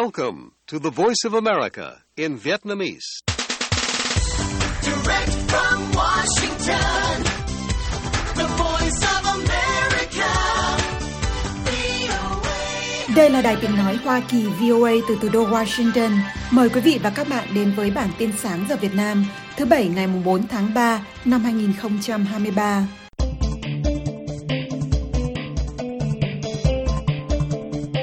Welcome to the Voice of America in Vietnamese. Direct from Washington, the Voice of America. Đây là đài tiếng nói Hoa Kỳ VOA từ thủ đô Washington. Mời quý vị và các bạn đến với bản tin sáng giờ Việt Nam, thứ Bảy ngày 4 tháng 3 năm 2023.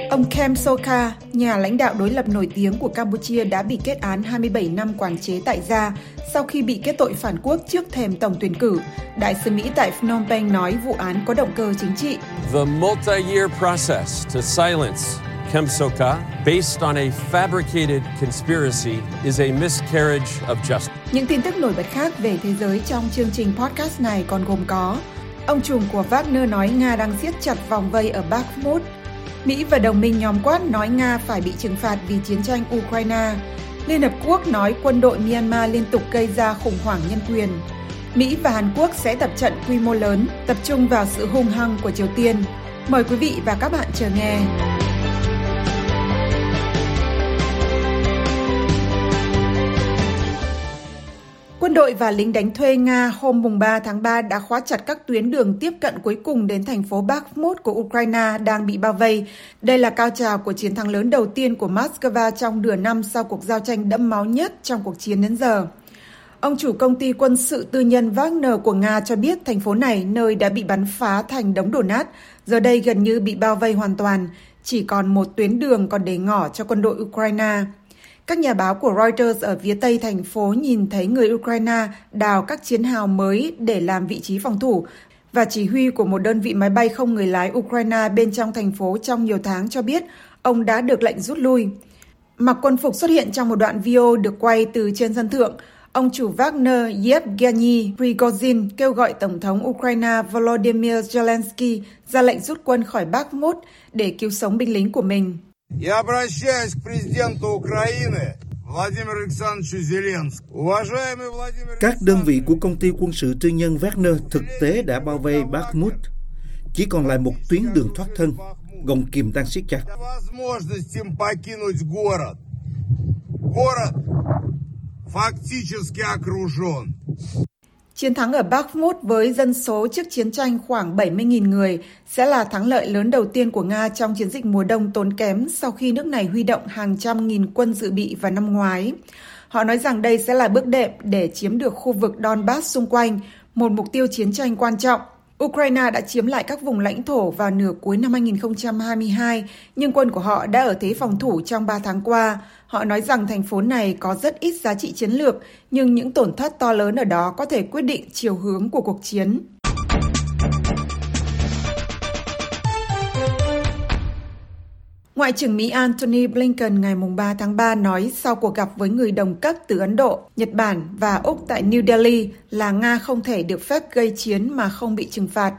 Ông Kem Sokha, nhà lãnh đạo đối lập nổi tiếng của Campuchia đã bị kết án 27 năm quản chế tại gia sau khi bị kết tội phản quốc trước thềm tổng tuyển cử. Đại sứ Mỹ tại Phnom Penh nói vụ án có động cơ chính trị. The multi-year process to silence Kem Sokha based on a fabricated conspiracy is a miscarriage of justice. Những tin tức nổi bật khác về thế giới trong chương trình podcast này còn gồm có: ông trùm của Wagner nói Nga đang siết chặt vòng vây ở Bakhmut. Mỹ và đồng minh nhóm Quad nói Nga phải bị trừng phạt vì chiến tranh Ukraine. Liên Hợp Quốc nói quân đội Myanmar liên tục gây ra khủng hoảng nhân quyền. Mỹ và Hàn Quốc sẽ tập trận quy mô lớn, tập trung vào sự hung hăng của Triều Tiên. Mời quý vị và các bạn chờ nghe. Quân đội và lính đánh thuê Nga hôm mùng 3 tháng 3 đã khóa chặt các tuyến đường tiếp cận cuối cùng đến thành phố Bakhmut của Ukraine đang bị bao vây. Đây là cao trào của chiến thắng lớn đầu tiên của Moscow trong nửa năm sau cuộc giao tranh đẫm máu nhất trong cuộc chiến đến giờ. Ông chủ công ty quân sự tư nhân Wagner của Nga cho biết thành phố này, nơi đã bị bắn phá thành đống đổ nát, giờ đây gần như bị bao vây hoàn toàn, chỉ còn một tuyến đường còn để ngỏ cho quân đội Ukraine. Các nhà báo của Reuters ở phía tây thành phố nhìn thấy người Ukraine đào các chiến hào mới để làm vị trí phòng thủ, và chỉ huy của một đơn vị máy bay không người lái Ukraine bên trong thành phố trong nhiều tháng cho biết ông đã được lệnh rút lui. Mặc quân phục xuất hiện trong một đoạn video được quay từ trên sân thượng, ông chủ Wagner Yevgeny Prigozhin kêu gọi Tổng thống Ukraine Volodymyr Zelensky ra lệnh rút quân khỏi Bakhmut để cứu sống binh lính của mình. Я обращаюсь к президенту Украины Владимиру Александровичу Зеленскому. Уважаемый Владимир. Các đơn vị của công ty quân sự tư nhân Wagner thực tế đã bao vây Bakhmut, chỉ còn lại một tuyến đường thoát thân, gồng kìm đang siết chặt. Chiến thắng ở Bakhmut với dân số trước chiến tranh khoảng 70.000 người sẽ là thắng lợi lớn đầu tiên của Nga trong chiến dịch mùa đông tốn kém sau khi nước này huy động hàng trăm nghìn quân dự bị vào năm ngoái. Họ nói rằng đây sẽ là bước đệm để chiếm được khu vực Donbass xung quanh, một mục tiêu chiến tranh quan trọng. Ukraine đã chiếm lại các vùng lãnh thổ vào nửa cuối năm 2022, nhưng quân của họ đã ở thế phòng thủ trong 3 tháng qua. Họ nói rằng thành phố này có rất ít giá trị chiến lược, nhưng những tổn thất to lớn ở đó có thể quyết định chiều hướng của cuộc chiến. Ngoại trưởng Mỹ Antony Blinken ngày 3 tháng 3 nói sau cuộc gặp với người đồng cấp từ Ấn Độ, Nhật Bản và Úc tại New Delhi là Nga không thể được phép gây chiến mà không bị trừng phạt.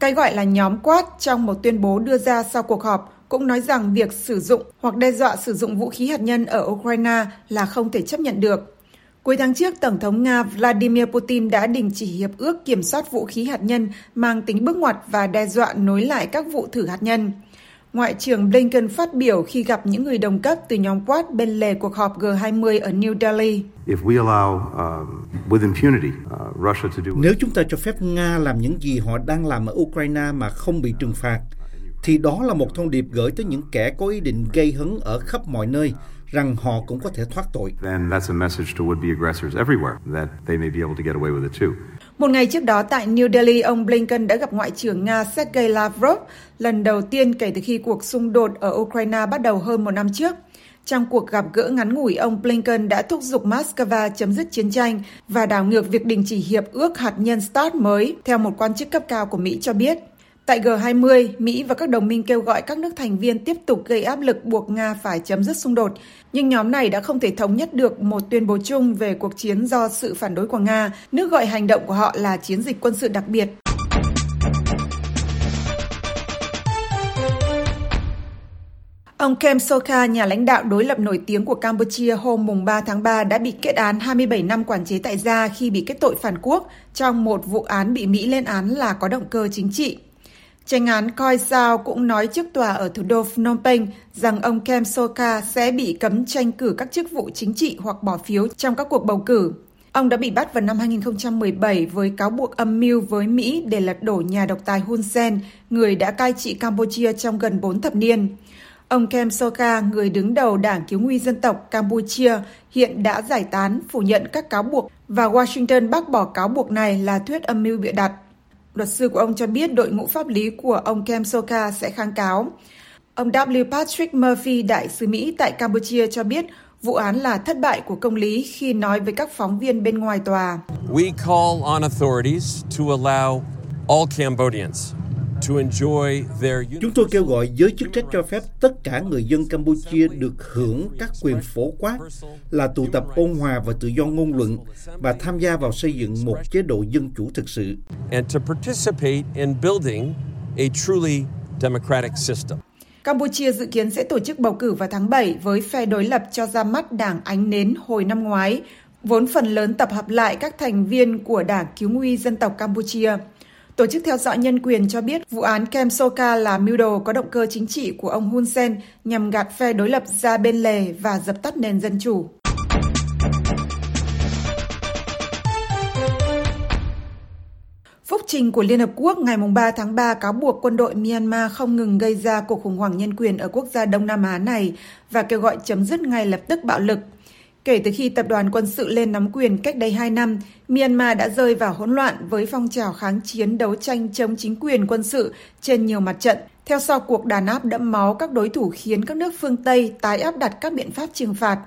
Cái gọi là nhóm Quad trong một tuyên bố đưa ra sau cuộc họp cũng nói rằng việc sử dụng hoặc đe dọa sử dụng vũ khí hạt nhân ở Ukraine là không thể chấp nhận được. Cuối tháng trước, Tổng thống Nga Vladimir Putin đã đình chỉ hiệp ước kiểm soát vũ khí hạt nhân mang tính bước ngoặt và đe dọa nối lại các vụ thử hạt nhân. Ngoại trưởng Blinken phát biểu khi gặp những người đồng cấp từ nhóm Quad bên lề cuộc họp G20 ở New Delhi. Nếu chúng ta cho phép Nga làm những gì họ đang làm ở Ukraine mà không bị trừng phạt, thì đó là một thông điệp gửi tới những kẻ có ý định gây hấn ở khắp mọi nơi rằng họ cũng có thể thoát tội. Một ngày trước đó tại New Delhi, ông Blinken đã gặp Ngoại trưởng Nga Sergei Lavrov lần đầu tiên kể từ khi cuộc xung đột ở Ukraine bắt đầu hơn một năm trước. Trong cuộc gặp gỡ ngắn ngủi, ông Blinken đã thúc giục Moscow chấm dứt chiến tranh và đảo ngược việc đình chỉ hiệp ước hạt nhân START mới, theo một quan chức cấp cao của Mỹ cho biết. Tại G20, Mỹ và các đồng minh kêu gọi các nước thành viên tiếp tục gây áp lực buộc Nga phải chấm dứt xung đột, nhưng nhóm này đã không thể thống nhất được một tuyên bố chung về cuộc chiến do sự phản đối của Nga, nước gọi hành động của họ là chiến dịch quân sự đặc biệt. Ông Kem Sokha, nhà lãnh đạo đối lập nổi tiếng của Campuchia hôm mùng 3 tháng 3 đã bị kết án 27 năm quản chế tại gia khi bị kết tội phản quốc trong một vụ án bị Mỹ lên án là có động cơ chính trị. Tranh án Khoi Sao cũng nói trước tòa ở thủ đô Phnom Penh rằng ông Kem Sokha sẽ bị cấm tranh cử các chức vụ chính trị hoặc bỏ phiếu trong các cuộc bầu cử. Ông đã bị bắt vào năm 2017 với cáo buộc âm mưu với Mỹ để lật đổ nhà độc tài Hun Sen, người đã cai trị Campuchia trong gần 4 thập niên. Ông Kem Sokha, người đứng đầu Đảng Cứu nguy Dân tộc Campuchia, hiện đã giải tán, phủ nhận các cáo buộc và Washington bác bỏ cáo buộc này là thuyết âm mưu bịa đặt. Luật sư của ông cho biết đội ngũ pháp lý của ông Kem Sokha sẽ kháng cáo. Ông W. Patrick Murphy, đại sứ Mỹ tại Campuchia cho biết vụ án là thất bại của công lý khi nói với các phóng viên bên ngoài tòa. We call on authorities to allow all Cambodians to enjoy their... Chúng tôi kêu gọi giới chức trách cho phép tất cả người dân Campuchia được hưởng các quyền phổ quát là tụ tập ôn hòa và tự do ngôn luận và tham gia vào xây dựng một chế độ dân chủ thực sự. And to participate in building a truly democratic system. Campuchia dự kiến sẽ tổ chức bầu cử vào tháng 7 với phe đối lập cho ra mắt Đảng Ánh Nến hồi năm ngoái, vốn phần lớn tập hợp lại các thành viên của Đảng Cứu nguy Dân tộc Campuchia. Tổ chức theo dõi nhân quyền cho biết vụ án Kem Sokha là mưu đồ có động cơ chính trị của ông Hun Sen nhằm gạt phe đối lập ra bên lề và dập tắt nền dân chủ. Phúc trình của Liên Hợp Quốc ngày 3 tháng 3 cáo buộc quân đội Myanmar không ngừng gây ra cuộc khủng hoảng nhân quyền ở quốc gia Đông Nam Á này và kêu gọi chấm dứt ngay lập tức bạo lực. Kể từ khi tập đoàn quân sự lên nắm quyền cách đây 2 năm, Myanmar đã rơi vào hỗn loạn với phong trào kháng chiến đấu tranh chống chính quyền quân sự trên nhiều mặt trận. Theo sau cuộc đàn áp đẫm máu các đối thủ khiến các nước phương Tây tái áp đặt các biện pháp trừng phạt.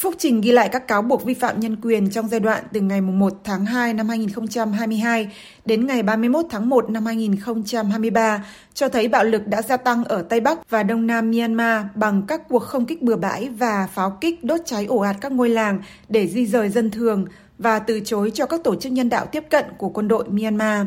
Phúc trình ghi lại các cáo buộc vi phạm nhân quyền trong giai đoạn từ ngày 1 tháng 2 năm 2022 đến ngày 31 tháng 1 năm 2023 cho thấy bạo lực đã gia tăng ở Tây Bắc và Đông Nam Myanmar bằng các cuộc không kích bừa bãi và pháo kích đốt cháy ồ ạt các ngôi làng để di rời dân thường và từ chối cho các tổ chức nhân đạo tiếp cận của quân đội Myanmar.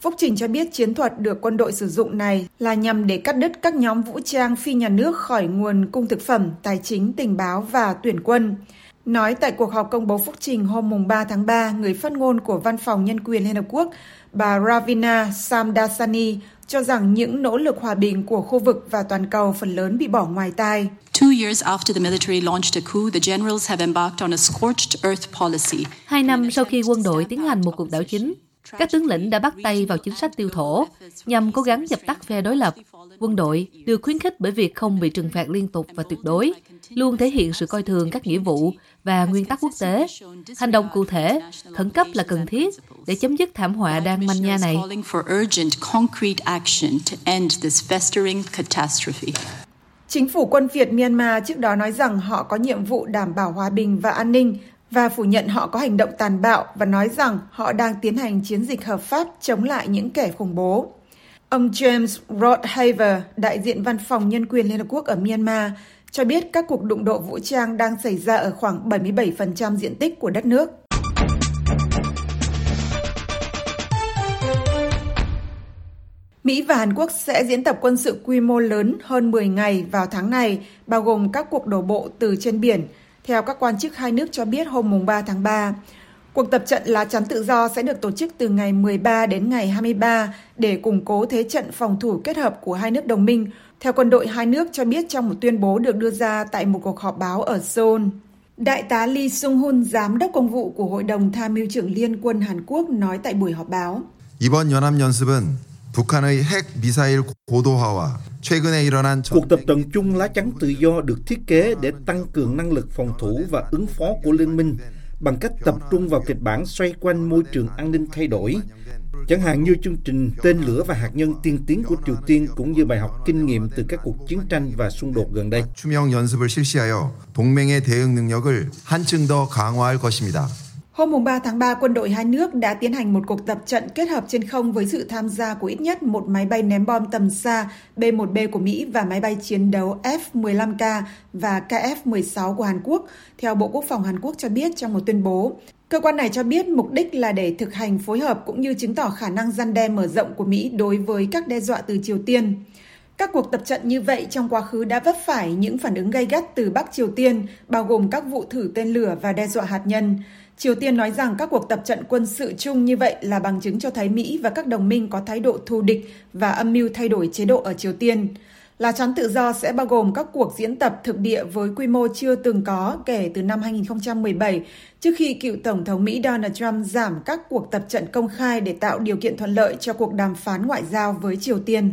Phúc trình cho biết chiến thuật được quân đội sử dụng này là nhằm để cắt đứt các nhóm vũ trang phi nhà nước khỏi nguồn cung thực phẩm, tài chính, tình báo và tuyển quân. Nói tại cuộc họp công bố phúc trình hôm 3 tháng 3, người phát ngôn của Văn phòng Nhân quyền Liên Hợp Quốc, bà Ravina Samdasani, cho rằng những nỗ lực hòa bình của khu vực và toàn cầu phần lớn bị bỏ ngoài tai. 2 năm sau khi quân đội tiến hành một cuộc đảo chính, các tướng lĩnh đã bắt tay vào chính sách tiêu thổ nhằm cố gắng dập tắt phe đối lập. Quân đội được khuyến khích bởi việc không bị trừng phạt liên tục và tuyệt đối, luôn thể hiện sự coi thường các nghĩa vụ và nguyên tắc quốc tế. Hành động cụ thể, khẩn cấp là cần thiết để chấm dứt thảm họa đang manh nha này. Chính phủ quân Việt Myanmar trước đó nói rằng họ có nhiệm vụ đảm bảo hòa bình và an ninh, và phủ nhận họ có hành động tàn bạo và nói rằng họ đang tiến hành chiến dịch hợp pháp chống lại những kẻ khủng bố. Ông James Rodhaver, đại diện Văn phòng Nhân quyền Liên Hợp Quốc ở Myanmar, cho biết các cuộc đụng độ vũ trang đang xảy ra ở khoảng 77% diện tích của đất nước. Mỹ và Hàn Quốc sẽ diễn tập quân sự quy mô lớn hơn 10 ngày vào tháng này, bao gồm các cuộc đổ bộ từ trên biển, theo các quan chức hai nước cho biết hôm 3 tháng 3. Cuộc tập trận lá chắn tự do sẽ được tổ chức từ ngày 13 đến ngày 23 để củng cố thế trận phòng thủ kết hợp của hai nước đồng minh, theo quân đội hai nước cho biết trong một tuyên bố được đưa ra tại một cuộc họp báo ở Seoul. Đại tá Lee Sung-hun, giám đốc công vụ của Hội đồng Tham mưu trưởng Liên quân Hàn Quốc nói tại buổi họp báo. Cuộc tập trận chung lá chắn tự do được thiết kế để tăng cường năng lực phòng thủ và ứng phó của liên minh bằng cách tập trung vào kịch bản xoay quanh môi trường an ninh thay đổi, chẳng hạn như chương trình tên lửa và hạt nhân tiên tiến của Triều Tiên cũng như bài học kinh nghiệm từ các cuộc chiến tranh và xung đột gần đây. Hôm 3 tháng 3, quân đội hai nước đã tiến hành một cuộc tập trận kết hợp trên không với sự tham gia của ít nhất một máy bay ném bom tầm xa B-1B của Mỹ và máy bay chiến đấu F-15K và KF-16 của Hàn Quốc, theo Bộ Quốc phòng Hàn Quốc cho biết trong một tuyên bố. Cơ quan này cho biết mục đích là để thực hành phối hợp cũng như chứng tỏ khả năng răn đe mở rộng của Mỹ đối với các đe dọa từ Triều Tiên. Các cuộc tập trận như vậy trong quá khứ đã vấp phải những phản ứng gay gắt từ Bắc Triều Tiên, bao gồm các vụ thử tên lửa và đe dọa hạt nhân. Triều Tiên nói rằng các cuộc tập trận quân sự chung như vậy là bằng chứng cho thấy Mỹ và các đồng minh có thái độ thù địch và âm mưu thay đổi chế độ ở Triều Tiên. Lá chắn tự do sẽ bao gồm các cuộc diễn tập thực địa với quy mô chưa từng có kể từ năm 2017, trước khi cựu Tổng thống Mỹ Donald Trump giảm các cuộc tập trận công khai để tạo điều kiện thuận lợi cho cuộc đàm phán ngoại giao với Triều Tiên.